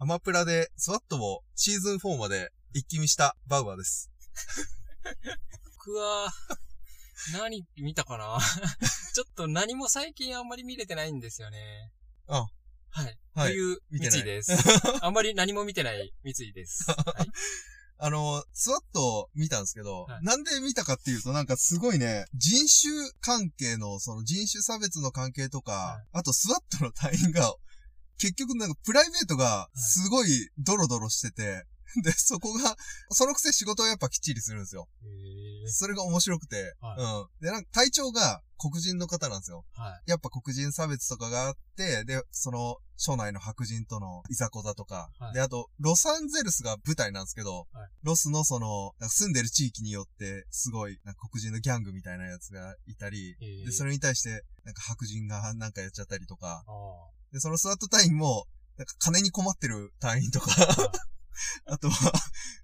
アマプラでスワットをシーズン4まで一気見したバウアーです。僕は、何見たかなちょっと何も最近あんまり見れてないんですよね。あ、はい。はい。という三井です。あんまり何も見てない三井です。はい、スワット見たんですけど、はい、なんで見たかっていうとなんかすごいね、人種関係の、その人種差別の関係とか、はい、あとスワットの隊員が、結局なんかプライベートがすごいドロドロしてて、はいで、そこが、そのくせ仕事をやっぱきっちりするんですよ。それが面白くて、はい、うん。で、なんか隊長が黒人の方なんですよ。はい、やっぱ黒人差別とかがあって、で、その、署内の白人とのいざこざとか、はい、で、あと、ロサンゼルスが舞台なんですけど、はい、ロスのその、住んでる地域によって、すごい、なんか黒人のギャングみたいなやつがいたり、で、それに対して、なんか白人がなんかやっちゃったりとか、で、そのスワット隊員も、なんか金に困ってる隊員とか、はいあとは、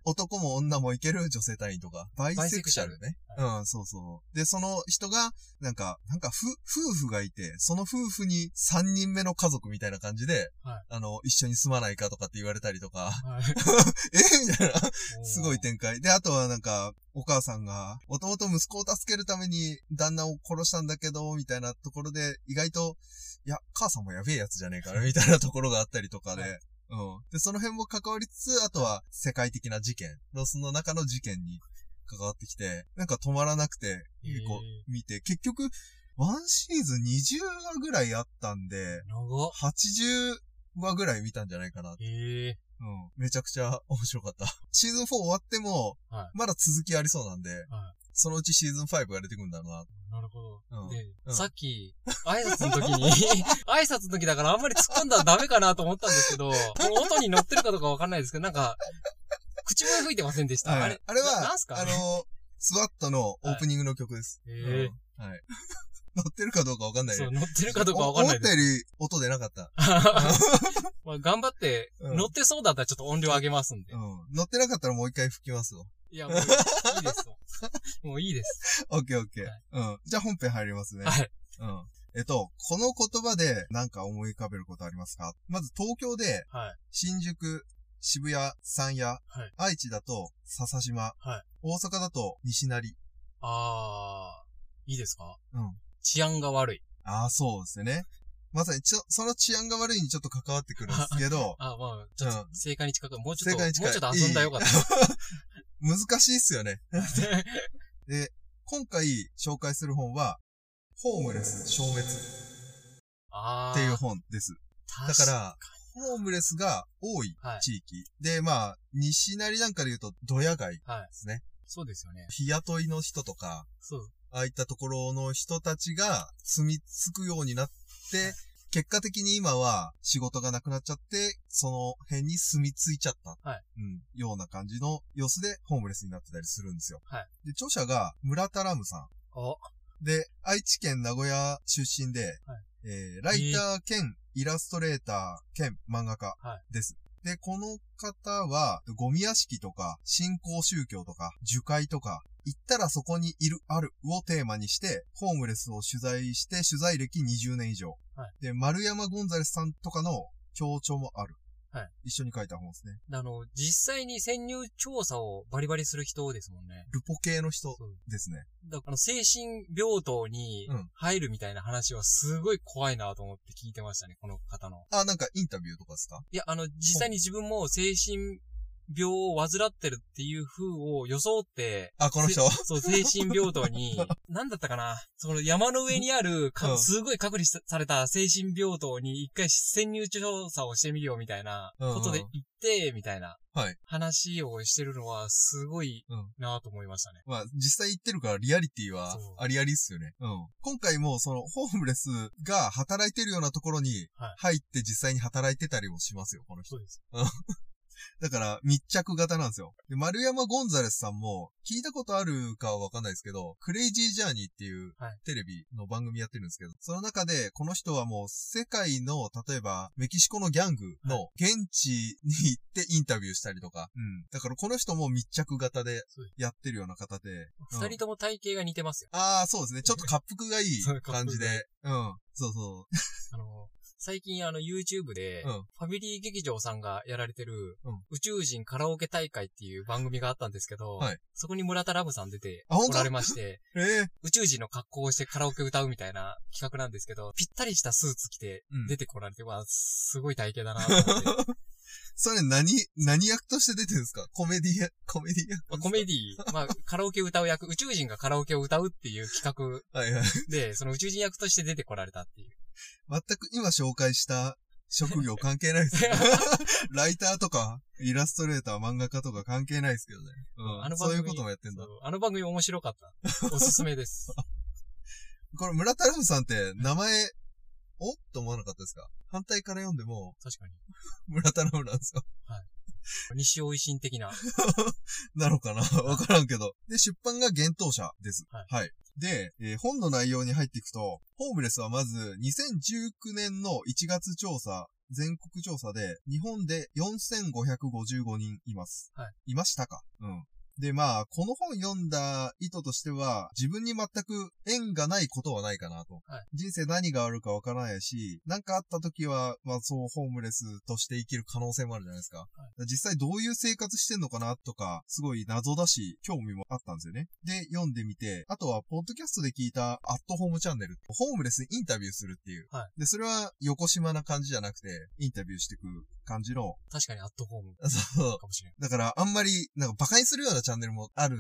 男も女もいける女性隊員とか、バイセクシャルね。はい、うん、そうそう。で、その人が、なんか、夫婦がいて、その夫婦に3人目の家族みたいな感じで、はい、一緒に住まないかとかって言われたりとか、はい、みたいな、すごい展開。で、あとはなんか、お母さんが、もともと息子を助けるために旦那を殺したんだけど、みたいなところで、意外と、いや、母さんもやべえやつじゃねえから、みたいなところがあったりとかで、はい、うん。で、その辺も関わりつつ、あとは世界的な事件、ロスの中の事件に関わってきて、なんか止まらなくて、こう見て、結局、1シーズン20話ぐらいあったんで、80話ぐらい見たんじゃないかな。うん。めちゃくちゃ面白かった。シーズン4終わっても、はい、まだ続きありそうなんで、はい、そのうちシーズン5が出てくるんだろうな。なるほど。うん、で、うん、さっき、挨拶の時に、挨拶の時だからあんまり突っ込んだらダメかなと思ったんですけど、この音に乗ってるかどうかわかんないですけど、なんか、口笛吹いてませんでした。はい、あれは、なんすか、スワットのオープニングの曲です。はい。乗ってるかどうかわかんない。そう、乗ってるかどうかわかんない。思ったより音出なかった。まあ頑張って、乗ってそうだったらちょっと音量上げますんで。うん、乗ってなかったらもう一回吹きますよ。いや、もういいですよ。もういいです。オッケーオッケー。うん。じゃあ本編入りますね。はい。うん。この言葉でなんか思い浮かべることありますか？まず東京で、新宿、渋谷、三谷、愛知だと笹島、大阪だと西成。あー、いいですか？うん。治安が悪い。ああ、そうですね。まさに、その治安が悪いにちょっと関わってくるんですけど。あ、まあ、ちょっと正解に近く、もうちょっと、もうちょっと遊んだよかった。難しいっすよね。で、今回紹介する本は、ホームレス消滅っていう本です。だから、ホームレスが多い地域。はい、で、まあ、西成なんかで言うと、ドヤ街ですね、はい。そうですよね。日雇いの人とか。そう。ああいったところの人たちが住み着くようになって、結果的に今は仕事がなくなっちゃって、その辺に住み着いちゃった。はい。うん。ような感じの様子でホームレスになってたりするんですよ。はい。で、著者が村田ラムさん。あ。で、愛知県名古屋出身で、はい、ライター兼イラストレーター兼漫画家です。はい、で、この方は、ゴミ屋敷とか、新興宗教とか、樹海とか、行ったらそこにいるあるをテーマにして、ホームレスを取材して、取材歴20年以上。はい、で、丸山ゴンザレスさんとかの強調もある。はい。一緒に書いた本ですね。実際に潜入調査をバリバリする人ですもんね。ルポ系の人ですね。だから、精神病棟に入るみたいな話はすごい怖いなと思って聞いてましたね、この方の。あ、なんかインタビューとかですか？いや、実際に自分も精神病を患ってるっていう風を装って。あ、この人？そう、精神病棟に、なんだったかな？その山の上にある、すごい隔離された精神病棟に一回潜入調査をしてみるよみたいなことで行って、みたいな話をしてるのはすごいなと思いましたね。まあ実際行ってるからリアリティはありありっすよね。うん。今回もそのホームレスが働いてるようなところに入って実際に働いてたりもしますよ、この人。そうです。だから、密着型なんですよ。で、丸山ゴンザレスさんも、聞いたことあるかはわかんないですけど、クレイジージャーニーっていうテレビの番組やってるんですけど、その中で、この人はもう、世界の、例えば、メキシコのギャングの現地に行ってインタビューしたりとか、うん。だから、この人も密着型でやってるような方で。二人とも体型が似てますよ。ああ、そうですね。ちょっと滑覆がいい感じで。うん。そうそう。最近YouTube で、ファミリー劇場さんがやられてる、宇宙人カラオケ大会っていう番組があったんですけど、はい、そこに村田ラブさん出ておられまして、宇宙人の格好をしてカラオケ歌うみたいな企画なんですけど、ぴったりしたスーツ着て出てこられて、わ、すごい体型だなと思って。それ何役として出てるんですか？コメディ役、まあ、コメディ、まあ、カラオケ歌う役、宇宙人がカラオケを歌うっていう企画で、はいはい、その宇宙人役として出てこられたっていう。全く今紹介した職業関係ないですよね。ライターとか、イラストレーター、漫画家とか関係ないですけどね。うん、そういうこともやってんだ。あの番組面白かった。おすすめです。これ、村田ラフさんって名前、お？と思わなかったですか？反対から読んでも。確かに。村田ラブなんですよ。はい。西尾維新的な。なのかなわからんけど。で、出版が幻冬舎です。はい。はい、で、本の内容に入っていくと、ホームレスはまず2019年の1月調査、全国調査で、日本で4555人います。はい。いましたか？うん。で、まあ、この本読んだ意図としては、自分に全く縁がないことはないかなと。はい、人生何があるかわからないし、何かあった時は、まあそう、ホームレスとして生きる可能性もあるじゃないですか。はい、実際どういう生活してんのかなとか、すごい謎だし、興味もあったんですよね。で、読んでみて、あとは、ポッドキャストで聞いた、アットホームチャンネル、ホームレスにインタビューするっていう。はい、で、それは、横島な感じじゃなくて、インタビューしてく感じの。確かにアットホーム。そう。かもしれない。だから、あんまり、なんか馬鹿にするようなチャンネルもある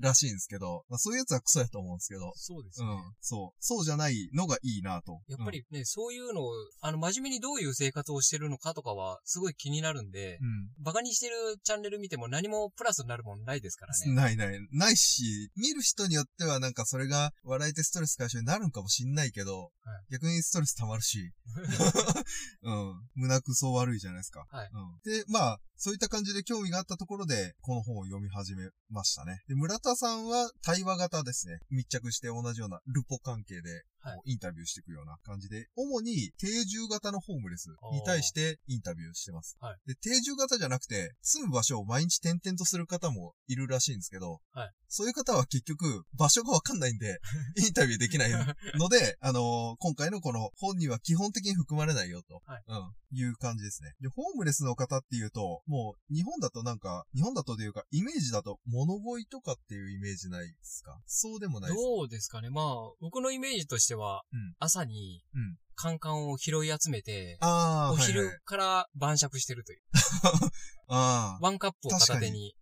らしいんですけど、はい、まあ、そういうやつはクソやと思うんですけど。そうですね。うん。そう。そうじゃないのがいいなと。やっぱりね、うん、そういうのを、真面目にどういう生活をしてるのかとかは、すごい気になるんで、うん、バカにしてるチャンネル見ても何もプラスになるもんないですからね。ないし、見る人によってはなんかそれが笑えてストレス解消になるんかもしんないけど、はい、逆にストレス溜まるし、うん。胸くそ悪いじゃないですか。はい。うん。で、まあ、そういった感じで興味があったところで、この本を読み始めましたね。で、村田さんは対話型ですね。密着して同じようなルポ関係で、インタビューしていくような感じで、主に定住型のホームレスに対してインタビューしてます。はい、で、定住型じゃなくて、住む場所を毎日転々とする方もいるらしいんですけど、はい、そういう方は結局、場所がわかんないんで、インタビューできないので、今回のこの本には基本的に含まれないよと、はい、うん、いう感じですね。で、ホームレスの方っていうと、もう、日本だとというか、イメージだと、物乞いとかっていうイメージないですか？そうでもないですか？どうですかね。まあ、僕のイメージとしては、朝に、カンカンを拾い集めて、お昼から晩酌してるという。ワンカップを片手に、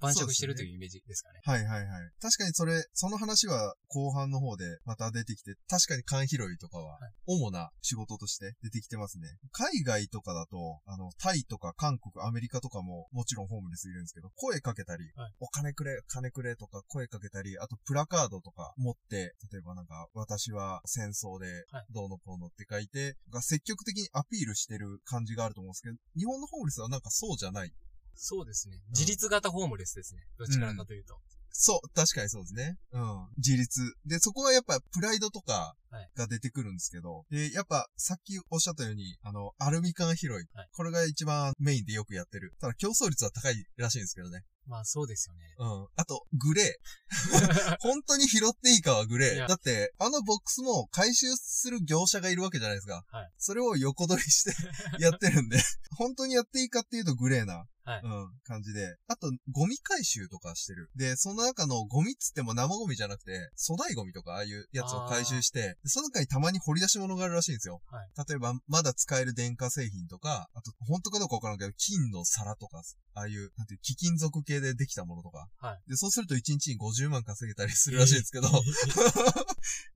晩酌してるというイメージですかね。はいはいはい。確かにその話は後半の方でまた出てきて、確かに缶拾いとかは、主な仕事として出てきてますね。海外とかだと、タイとか韓国、アメリカとかも、もちろんホームレスいるんですけど、声かけたり、はい、お金くれ、金くれとか声かけたり、あとプラカードとか持って、例えばなんか、私は戦争で、どうのこうのって書いて、積極的にアピールしてる感じがあると思うんですけど、日本のホームレスはなんかそうじゃない。そうですね。自立型ホームレスですね。どちらかというと。そう、確かにそうですね。うん。自立。で、そこはやっぱプライドとかが出てくるんですけど、で、やっぱさっきおっしゃったように、アルミ缶拾い。はい、これが一番メインでよくやってる。ただ競争率は高いらしいんですけどね。まあそうですよね。うん。あと、グレー。本当に拾っていいかはグレー。だって、ボックスも回収する業者がいるわけじゃないですか。はい。それを横取りしてやってるんで、本当にやっていいかっていうとグレーな。はい、うん、感じで。あと、ゴミ回収とかしてる。で、その中のゴミっつっても生ゴミじゃなくて、粗大ゴミとかああいうやつを回収して、その中にたまに掘り出し物があるらしいんですよ。はい、例えば、まだ使える電化製品とか、あと、本当かどうかわからんけど、金の皿とか、ああいう、なんていう、貴金属系でできたものとか。はい、で、そうすると1日に50万稼げたりするらしいんですけど、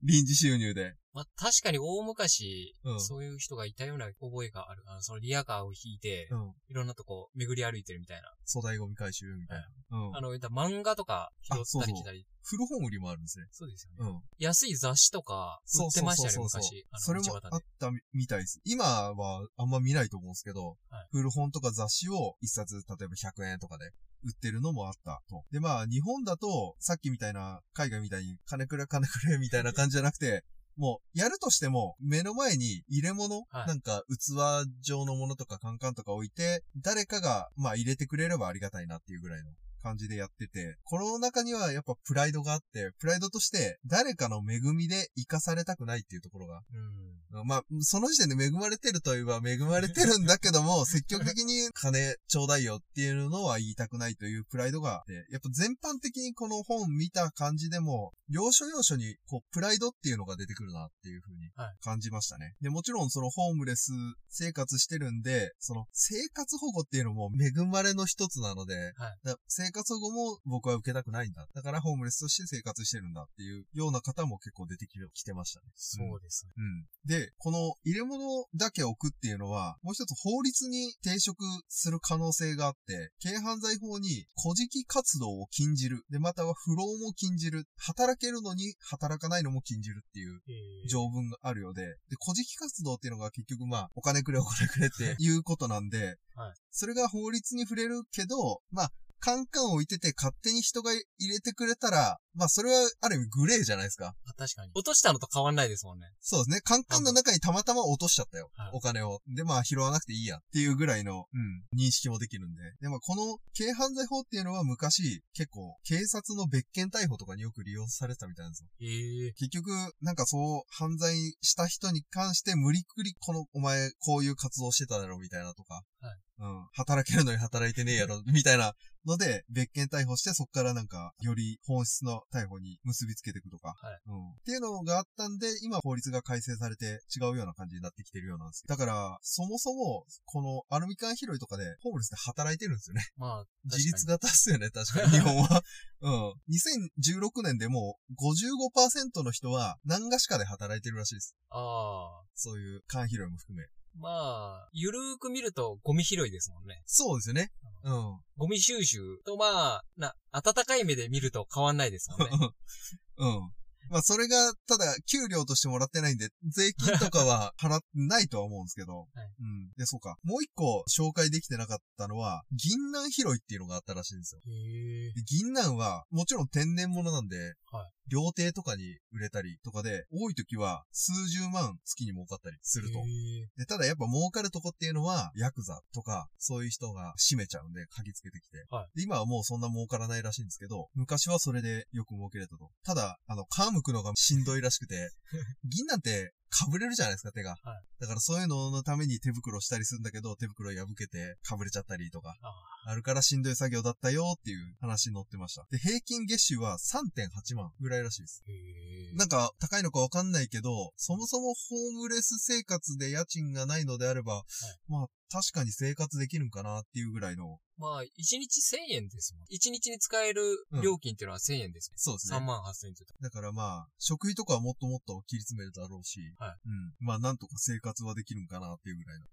臨時収入で。まあ、確かに大昔、そういう人がいたような覚えがある。そのリアカーを引いて、いろんなとこ巡り歩いてるみたいな。粗大ゴミ回収みたいな。うん、漫画とか拾ったり来たり。古本売りもあるんですね。そうですよね。うん、安い雑誌とか売ってましたよね、昔。それもあったみたいです。今はあんま見ないと思うんですけど、はい、古本とか雑誌を一冊、例えば100円とかで。売ってるのもあったと。で、まあ、日本だと、さっきみたいな、海外みたいに、金くれ金くれみたいな感じじゃなくて、もう、やるとしても、目の前に入れ物、はい、なんか、器状のものとかカンカンとか置いて、誰かが、まあ、入れてくれればありがたいなっていうぐらいの。感じでやってて、この中にはやっぱプライドがあって、プライドとして誰かの恵みで生かされたくないっていうところが、まあその時点で恵まれてるといえば恵まれてるんだけども、積極的に金ちょうだいよっていうのは言いたくないというプライドがあって、やっぱ全般的にこの本見た感じでも、要所要所にこうプライドっていうのが出てくるなっていう風に感じましたね。はい、でもちろんそのホームレス生活してるんで、その生活保護っていうのも恵まれの一つなので、はい、生活保護も僕は受けたくないんだ。だからホームレスとして生活してるんだっていうような方も結構出てきてましたね。そうですね。うん。で、この入れ物だけ置くっていうのは、もう一つ法律に抵触する可能性があって、軽犯罪法に小じき活動を禁じる。で、または不労も禁じる。働けるのに働かないのも禁じるっていう条文があるようで、小じき活動っていうのが結局まあ、お金くれお金くれっていうことなんで、はい、それが法律に触れるけど、まあ、カンカン置いてて勝手に人が入れてくれたら、まあそれはある意味グレーじゃないですか。確かに。落としたのと変わんないですもんね。そうですね。カンカンの中にたまたま落としちゃったよ。お金を。でまあ拾わなくていいやっていうぐらいの、認識もできるんで。でまあこの軽犯罪法っていうのは昔結構警察の別件逮捕とかによく利用されてたみたいなんですよ。結局なんかそう犯罪した人に関して無理くりこのお前こういう活動してただろみたいなとか。はい働けるのに働いてねえやろ、みたいなので、別件逮捕して、そっからなんか、より本質の逮捕に結びつけていくとか、っていうのがあったんで、今法律が改正されて違うような感じになってきてるようなんですけど。だから、そもそも、このアルミ缶拾いとかで、ホームレスで働いてるんですよね。まあ、自立型っすよね、確かに日本は。2016年でもう 55% の人は、何がしかで働いてるらしいです。そういう缶拾いも含め。まあ、ゆるーく見るとゴミ拾いですもんね。そうですよね。ゴミ収集とまあ、温かい目で見ると変わんないですもんね。まあそれが、ただ、給料としてもらってないんで、税金とかは払ってないとは思うんですけど。で、そうか。もう一個紹介できてなかったのは、銀杏拾いっていうのがあったらしいんですよ。銀杏は、もちろん天然物なんで、料亭とかに売れたりとかで、多い時は数十万月に儲かったりすると。で、ただやっぱ儲かるとこっていうのは、ヤクザとか、そういう人が占めちゃうんで、嗅ぎつけてきて。で今はもうそんな儲からないらしいんですけど、昔はそれでよく儲けれたと。ただ、むくのがしんどいらしくて、銀なんて被れるじゃないですか、手が。だからそういうののために手袋したりするんだけど、手袋破けて被れちゃったりとか、あるからしんどい作業だったよっていう話に載ってました。で、平均月収は 3.8 万ぐらいらしいです。なんか高いのかわかんないけど、そもそもホームレス生活で家賃がないのであれば、まあ確かに生活できるんかなっていうぐらいの。まあ、1日1000円ですもん。1日に使える料金っていうのは1000円ですね。そうですね。38,000円って。だからまあ、食費とかはもっともっと切り詰めるだろうし、まあなんとか生活はできるんかなっていうぐらいの。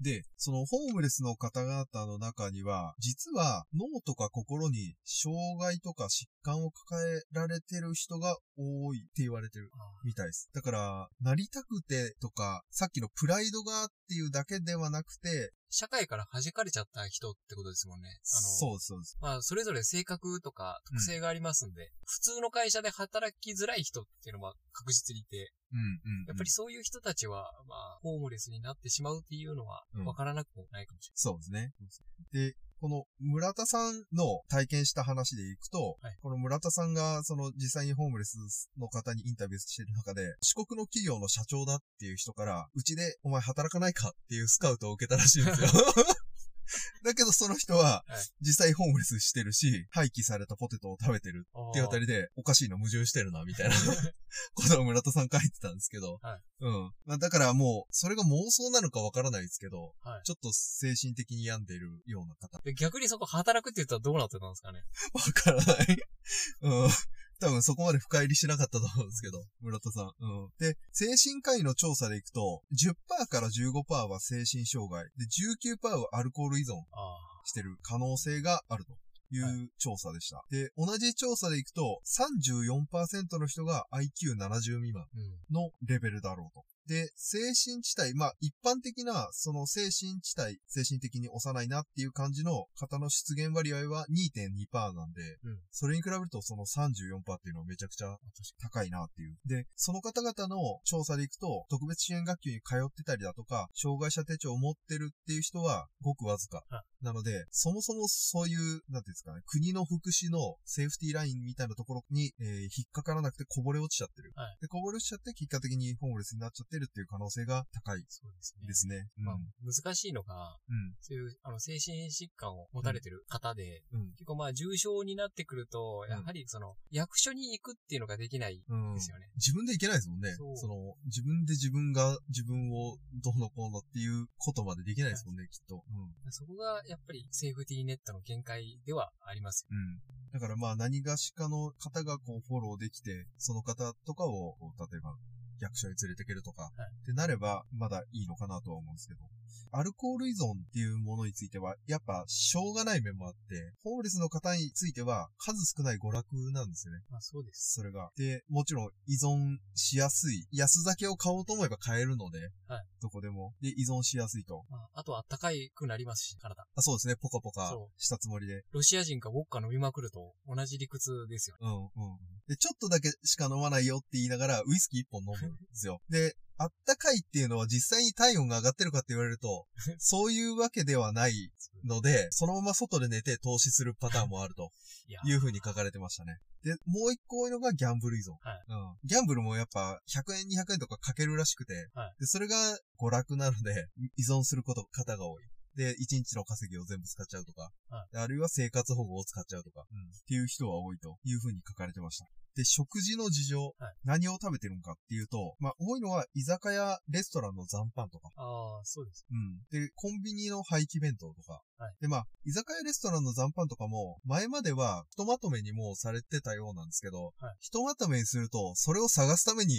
で、そのホームレスの方々の中には、実は脳とか心に障害とか疾患を抱えられてる人が多いって言われてるみたいです。だから、なりたくてとか、さっきのプライドがっていうだけではなくて、社会から弾かれちゃった人ってことですもんね。そうです、そうです。まあ、それぞれ性格とか特性がありますんで、普通の会社で働きづらい人っていうのは確実にいて、やっぱりそういう人たちは、まあ、ホームレスになってしまうっていうのは、わからなくもないかもしれない。そうですね。で、この村田さんの体験した話でいくと、この村田さんがその実際にホームレスの方にインタビューしてる中で、四国の企業の社長だっていう人から、うちでお前働かないかっていうスカウトを受けたらしいんですよ。だけどその人は、実際ホームレスしてるし、廃棄されたポテトを食べてるっていうあたりで、おかしいな矛盾してるな、みたいなことを村田さん書いてたんですけど。だからもう、それが妄想なのかわからないですけど、ちょっと精神的に病んでるような方。逆にそこ働くって言ったらどうなってたんですかね？わからない。多分そこまで深入りしなかったと思うんですけど、村田さん。で、精神科医の調査でいくと、10% から 15% は精神障害、で 19% はアルコール依存してる可能性があるという調査でした。で、同じ調査でいくと、34% の人が IQ70 未満のレベルだろうと。で、精神地帯、まあ一般的なその精神地帯、精神的に幼いなっていう感じの方の出現割合は 2.2% なんで、うん、それに比べるとその 34% っていうのはめちゃくちゃ高いなっていう。で、その方々の調査でいくと、特別支援学級に通ってたりだとか、障害者手帳を持ってるっていう人はごくわずか。なので、そもそもそういう、なんていうんですかね、国の福祉のセーフティーラインみたいなところに、引っかからなくてこぼれ落ちちゃってる。はい、で、こぼれ落ちちゃって、結果的にホームレスになっちゃってるっていう可能性が高い。そうですね。ですね。まあ、難しいのが、うん、そういう、精神疾患を持たれてる方で、うん、結構まあ、重症になってくると、やはりその、役所に行くっていうのができないんですよね。うん、自分で行けないですもんね。その、自分で自分が、自分をどうのこうのっていうことまでできないですもんね、きっと。うん、そこが、やっぱりセーフティーネットの限界ではあります。うん。だからまあ何がしかの方がこうフォローできて、その方とかを例えば役所に連れてけるとか、ってなればまだいいのかなとは思うんですけど。アルコール依存っていうものについては、やっぱしょうがない面もあって、ホームレスの方については数少ない娯楽なんですよね。まあそうです。それが。で、もちろん依存しやすい。安酒を買おうと思えば買えるので、はい、どこでも。で、依存しやすいと。まあ、あとは暖かくなりますし、体。あ、そうですね。ポカポカしたつもりで。ロシア人がウォッカ飲みまくると同じ理屈ですよね。うんうん。で、ちょっとだけしか飲まないよって言いながら、ウイスキー一本飲むんですよ。で、あったかいっていうのは実際に体温が上がってるかって言われると、そういうわけではないので、そのまま外で寝て投資するパターンもあるという風に書かれてましたね。で、もう一個多いのがギャンブル依存。はい、うん。ギャンブルもやっぱ100円200円とかかけるらしくて、はい、でそれが娯楽なので依存する方が多い。で、一日の稼ぎを全部使っちゃうとか、はい、あるいは生活保護を使っちゃうとか、うん、っていう人は多いという風に書かれてました。で、食事の事情、はい、何を食べてるのかっていうと、まあ、多いのは居酒屋、レストランの残飯とか。ああ、そうです。うん。で、コンビニの廃棄弁当とか。はい、で、まあ、居酒屋、レストランの残飯とかも、前まではひとまとめにもうされてたようなんですけど、はい、ひとまとめにすると、それを探すために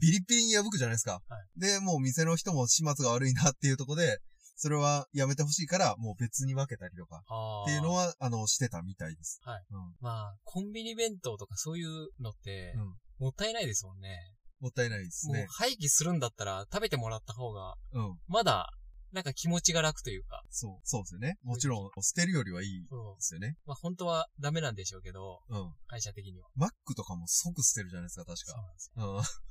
ビリビリに破くじゃないですか。はい、で、もう店の人も始末が悪いなっていうところで、それはやめてほしいから、もう別に分けたりとか、っていうのは、してたみたいです。はい。うん、まあ、コンビニ弁当とかそういうのって、うん、もったいないですもんね。もったいないですね。もう廃棄するんだったら食べてもらった方が、うん、まだ、なんか気持ちが楽というか。そう、そうですよね。もちろん、捨てるよりはいいですよね。まあ本当はダメなんでしょうけど、うん、会社的には。マックとかも即捨てるじゃないですか、確か。そうなんですよ。うん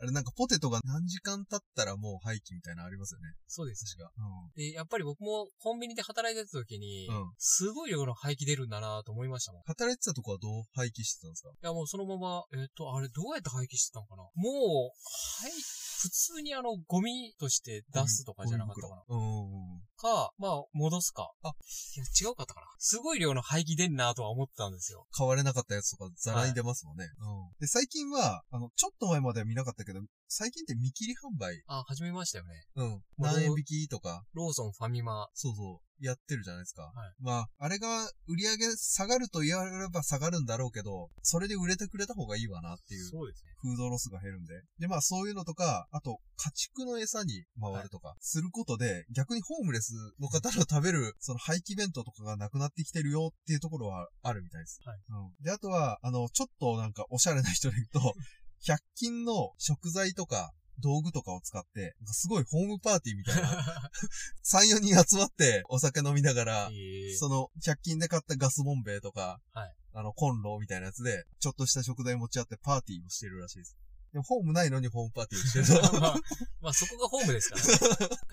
あれなんかポテトが何時間経ったらもう廃棄みたいなのありますよね。そうです。確か。うん、で、やっぱり僕もコンビニで働いてた時に、うん、すごい量の廃棄出るんだなと思いましたもん。働いてたとこはどう廃棄してたんですか？いやもうそのまま、あれどうやって廃棄してたのかな？もう、普通にゴミとして出すとかじゃなかったかな。か、まあ、戻すか。あ、いや、違うかったかな。すごい量の廃棄出んなとは思ってたんですよ。買われなかったやつとか、ざらに出ますもんね。はい、で、最近は、ちょっと前までは見なかったけど、最近って見切り販売。あ、始めましたよね。うん。何円引きとか。ローソン、ファミマ。そうそう。やってるじゃないですか。はい、まあ、あれが売り上げ下がると言われれば下がるんだろうけど、それで売れてくれた方がいいわなっていう。そうですね。フードロスが減るんで。で、まあそういうのとか、あと、家畜の餌に回るとか、することで、はい、逆にホームレスの方の食べる、その廃棄弁当とかがなくなってきてるよっていうところはあるみたいです。はい。うん。で、あとは、ちょっとなんかおしゃれな人で言うと、100均の食材とか、道具とかを使って、すごいホームパーティーみたいな、3、4人集まってお酒飲みながら、その100均で買ったガスボンベとか、はい、コンロみたいなやつで、ちょっとした食材持ち合ってパーティーをしてるらしいです。でもホームないのにホームパーティーをしてると。まあそこがホームですか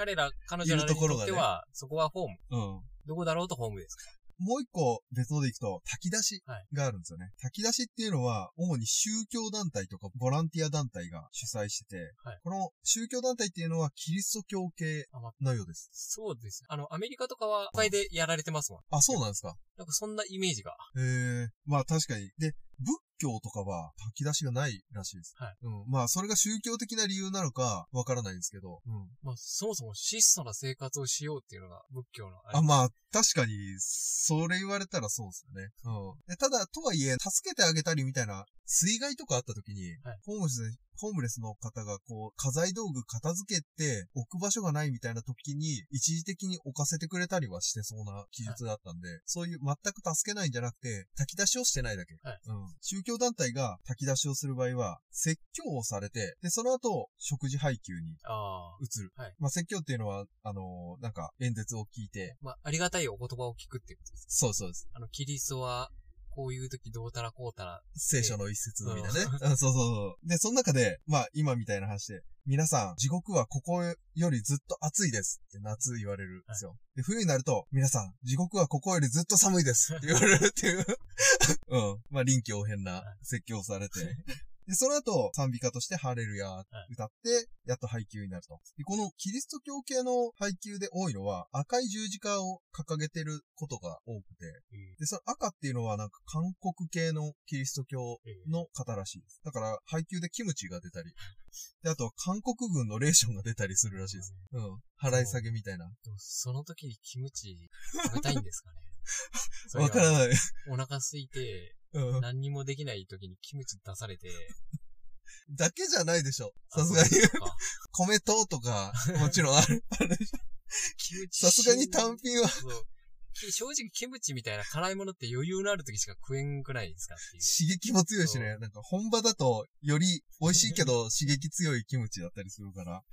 らね。彼女らにとっては、ね、そこはホーム。うん。どこだろうとホームですから。もう一個別ので行くと、炊き出しがあるんですよね。はい、炊き出しっていうのは、主に宗教団体とかボランティア団体が主催してて、はい、この宗教団体っていうのはキリスト教系のようです。そうです。アメリカとかは、都会でやられてますもん。あ、そうなんですか。なんかそんなイメージが。まあ確かに。で、仏教とかは炊き出しがないらしいです。はい。うん。まあそれが宗教的な理由なのかわからないんですけど。うん。まあそもそも質素な生活をしようっていうのが仏教のあれ。あ、まあ確かに、それ言われたらそうですよね。うん。でただ、とはいえ、助けてあげたりみたいな、水害とかあった時に、はい、ホームレスホームレスの方がこう、家財道具片付けて置く場所がないみたいな時に、一時的に置かせてくれたりはしてそうな記述だったんで、はい、そういう全く助けないんじゃなくて、炊き出しをしてないだけ。はい、うん。宗教団体が炊き出しをする場合は、説教をされて、で、その後、食事配給に移る。はい、まあ、説教っていうのは、なんか、演説を聞いて。まあ、ありがたいお言葉を聞くっていうことです。そうそうです。キリストは、こういう時どうたらこうたら。聖書の一節のみだね。そうそうそう。で、その中で、まあ、今みたいな話で、皆さん、地獄はここよりずっと暑いですって夏言われるんですよ。はい、で、冬になると、皆さん、地獄はここよりずっと寒いですって言われるっていう。うん。まあ、臨機応変な説教をされて。で、その後、賛美歌としてハレルヤー歌って、やっと配給になると。で、このキリスト教系の配給で多いのは、赤い十字架を掲げてることが多くて、で、その赤っていうのはなんか韓国系のキリスト教の方らしいです。だから、配給でキムチが出たり、で、あとは韓国軍のレーションが出たりするらしいです。うん。払い下げみたいな。その時にキムチ食べたいんですかね。わからない。お腹空いて、うん、何にもできない時にキムチ出されて。だけじゃないでしょ。さすがに。米糖とか、もちろんあるでしょ。さすがに単品は。正直キムチみたいな辛いものって余裕のある時しか食えんくないですかっていう。刺激も強いしね。なんか本場だとより美味しいけど刺激強いキムチだったりするから。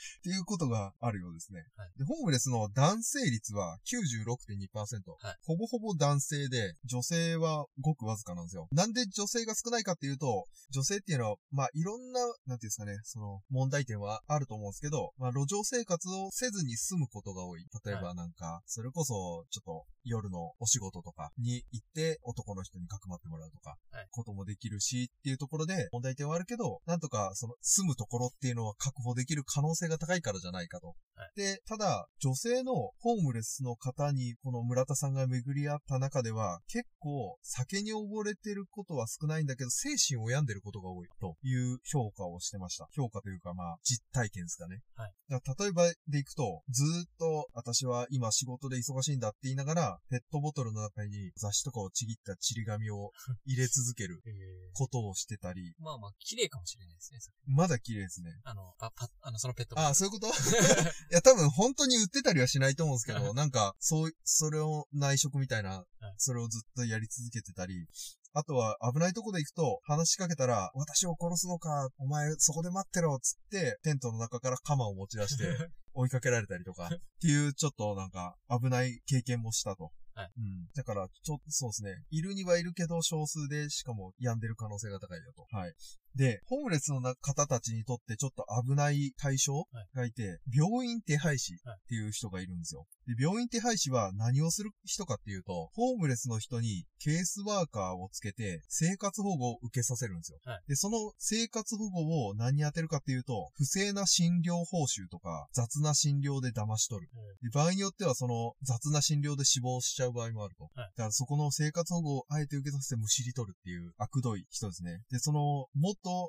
っていうことがあるようですね。はい、で、ホームレスの男性率は 96.2%。はい、ほぼほぼ男性で、女性はごくわずかなんですよ。なんで女性が少ないかっていうと、女性っていうのは、まあ、いろんな、なんていうんですかね、その、問題点はあると思うんですけど、まあ、路上生活をせずに済むことが多い。例えばなんか、はい、それこそ、ちょっと、夜のお仕事とかに行って、男の人にかくまってもらうとか、こともできるし、っていうところで、問題点はあるけど、なんとか、その、住むところっていうのは確保できる可能性が高いからじゃないかと。はい、で、ただ、女性のホームレスの方に、この村田さんが巡り合った中では、結構、酒に溺れてることは少ないんだけど、精神を病んでることが多い、という評価をしてました。評価というか、まあ、実体験ですかね。はい、だから例えばでいくと、ずーっと、私は今仕事で忙しいんだって言いながら、ペットボトルの中に雑誌とかをちぎったちり紙を入れ続けることをしてたり。まあまあ、綺麗かもしれないですね。それまだ綺麗ですね。そのペットボトル。ああ、そういうこといや、多分本当に売ってたりはしないと思うんですけど、なんか、それを内職みたいな、それをずっとやり続けてたり。あとは危ないとこで行くと話しかけたら私を殺すのかお前そこで待ってろつってテントの中から鎌を持ち出して追いかけられたりとかっていうちょっとなんか危ない経験もしたと。はい、うん。だからそうですね。いるにはいるけど少数でしかも病んでる可能性が高いよと。はい。で、ホームレスの方たちにとってちょっと危ない対象がいて、はい、病院手配師っていう人がいるんですよ。で、病院手配師は何をする人かっていうと、ホームレスの人にケースワーカーをつけて生活保護を受けさせるんですよ。はい、で、その生活保護を何に当てるかっていうと、不正な診療報酬とか雑な診療で騙し取る。で、場合によってはその雑な診療で死亡しちゃう場合もあると。はい、だからそこの生活保護をあえて受けさせてむしり取るっていう悪どい人ですね。で、その、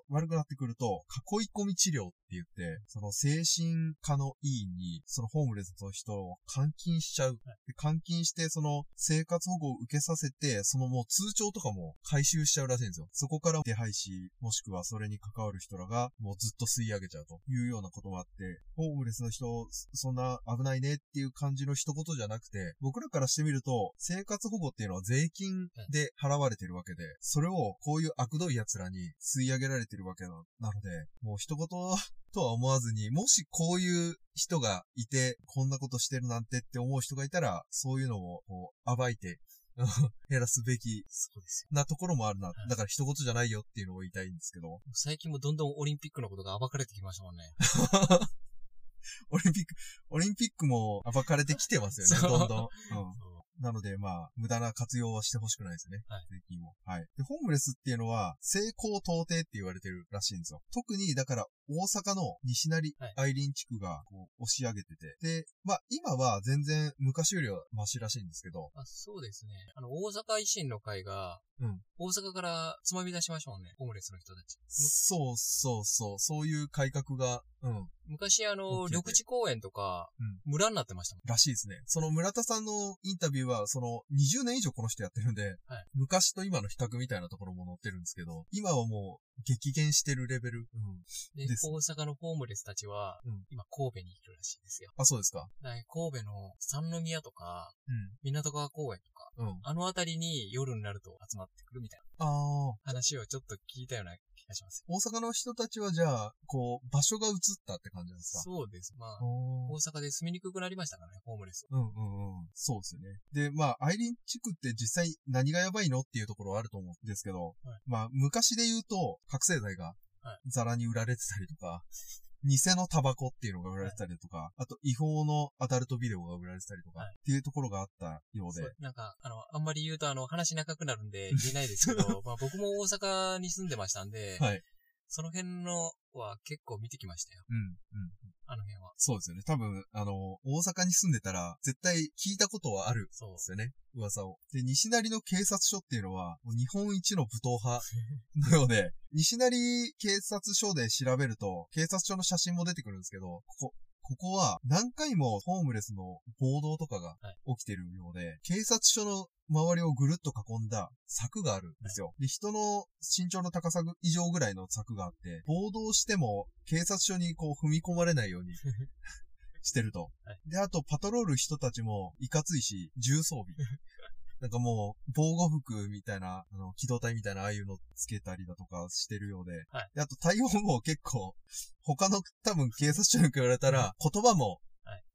悪くなってくると、囲い込み治療って言って、その精神科の医院に、そのホームレスの人を監禁しちゃう。で、監禁して、その生活保護を受けさせて、そのもう通帳とかも回収しちゃうらしいんですよ。そこから手配し、もしくはそれに関わる人らが、もうずっと吸い上げちゃうというようなこともあって、ホームレスの人、そんな危ないねっていう感じの一言じゃなくて、僕らからしてみると、生活保護っていうのは税金で払われてるわけで、それをこういう悪どい奴らに吸い上げられてるわけなので、もう一言とは思わずに、もしこういう人がいて、こんなことしてるなんてって思う人がいたら、そういうのをこう暴いて、減らすべきなところもあるな。だから一言じゃないよっていうのを言いたいんですけど。最近もどんどんオリンピックのことが暴かれてきましたもんね。オリンピックも暴かれてきてますよね、どんどん。うんなので、まあ、無駄な活用はしてほしくないですね。はい。税金も。はい。で、ホームレスっていうのは、西高東低って言われてるらしいんですよ。特に、だから、大阪の西成愛林地区が、こう、押し上げてて。で、まあ、今は全然、昔よりはマシらしいんですけど。あ、そうですね。大阪維新の会が、うん。大阪からつまみ出しましょうね。ホームレスの人たち。そうそうそう。そういう改革がうん。昔緑地公園とか、村になってましたもん。らしいですね。その村田さんのインタビューは、その20年以上この人やってるんで、はい、昔と今の比較みたいなところも載ってるんですけど、今はもう激減してるレベル。うん、で大阪のホームレスたちは、今神戸にいるらしいですよ。あ、そうですか。神戸の三宮とか、港川公園とか、あの辺りに夜になると集まってくるみたいな話をちょっと聞いたような気がします。大阪の人たちはじゃあ、こう、場所が移ったって感じなんですか？そうです。まあ、大阪で住みにくくなりましたからね、ホームレス。そうですよね。で、まあ、アイリン地区って実際何がやばいのっていうところはあると思うんですけど、まあ、昔で言うと、覚醒剤がザラに売られてたりとか、偽のタバコっていうのが売られてたりとか、あと違法のアダルトビデオが売られてたりとか、っていうところがあったようで。そうなんか、あんまり言うと話長くなるんで言えないですけど、まあ僕も大阪に住んでましたんで、その辺のは結構見てきましたよ。あの辺は。そうですよね。多分、大阪に住んでたら、絶対聞いたことはあるんですよね。噂を。で、西成の警察署っていうのは、もう日本一の武闘派のようで、西成警察署で調べると、警察署の写真も出てくるんですけど、ここは何回もホームレスの暴動とかが起きてるようで、警察署の周りをぐるっと囲んだ柵があるんですよ。で、人の身長の高さ以上ぐらいの柵があって、暴動しても警察署にこう踏み込まれないようにしてると。で、あとパトロール人たちもいかついし、重装備。なんかもう、防護服みたいな、機動隊みたいな、ああいうのつけたりだとかしてるようで。で、あと対応も結構、他の多分警察署に比べたら、言葉も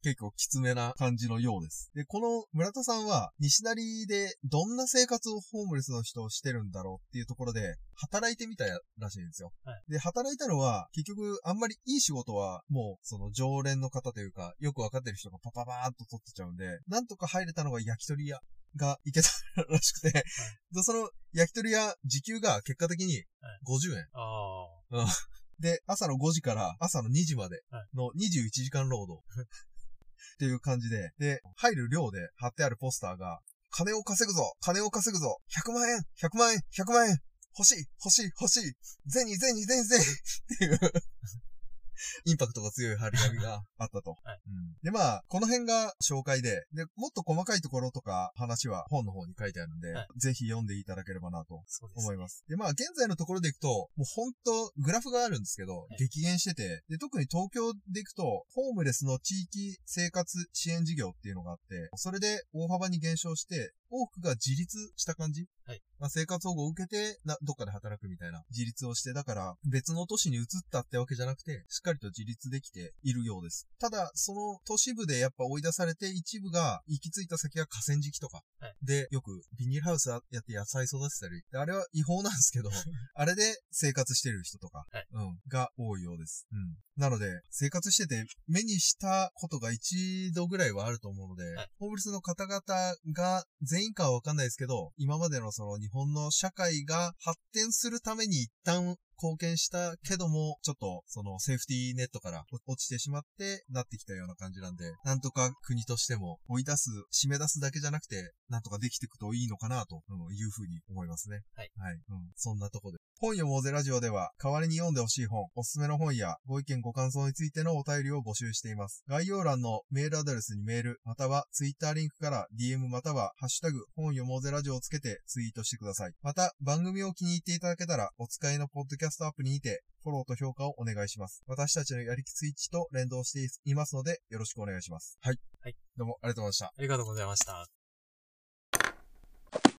結構きつめな感じのようです。で、この村田さんは、西成でどんな生活をホームレスの人をしてるんだろうっていうところで、働いてみたらしいんですよ。で、働いたのは、結局、あんまりいい仕事は、もう、その常連の方というか、よくわかってる人がパパパーンと取ってちゃうんで、なんとか入れたのが焼き鳥屋が行けたらしくて、で、その焼き鳥屋時給が結果的に50円。で、朝の5時から朝の2時までの21時間労働っていう感じで、で、入る量で貼ってあるポスターが、金を稼ぐぞ金を稼ぐぞ !100 万円 !100 万円 !100 万円欲しい欲しい欲しい銭銭銭銭っていうインパクトが強い張り紙があったと。で、まあ、この辺が紹介で、で、もっと細かいところとか話は本の方に書いてあるんで、ぜひ読んでいただければなと思います。で、まあ、現在のところでいくと、もうほんとグラフがあるんですけど、激減してて、で、特に東京でいくと、ホームレスの地域生活支援事業っていうのがあって、それで大幅に減少して、多くが自立した感じ、まあ、生活保護を受けてどっかで働くみたいな自立をして、だから別の都市に移ったってわけじゃなくて、しっかりと自立できているようです。ただ、その都市部でやっぱ追い出されて、一部が行き着いた先が河川敷とか、で、よくビニールハウスやって野菜育てたり、あれは違法なんですけど、あれで生活してる人とか、が多いようです。なので、生活してて目にしたことが一度ぐらいはあると思うので、ホームレスの方々が全員かはわかんないですけど、今までのその日本の社会が発展するために一旦貢献したけども、ちょっとそのセーフティーネットから落ちてしまってなってきたような感じなんで、なんとか国としても追い出す、締め出すだけじゃなくて、なんとかできていくといいのかなというふうに思いますね。そんなとこで。本読もうぜラジオでは、代わりに読んでほしい本、おすすめの本やご意見ご感想についてのお便りを募集しています。概要欄のメールアドレスにメール、またはツイッターリンクから DM またはハッシュタグ本読もうぜラジオをつけてツイートしてください。また、番組を気に入っていただけたら、お使いのポッドキャストアプリにてフォローと評価をお願いします。私たちのやる気スイッチと連動していますので、よろしくお願いします。どうもありがとうございました。ありがとうございました。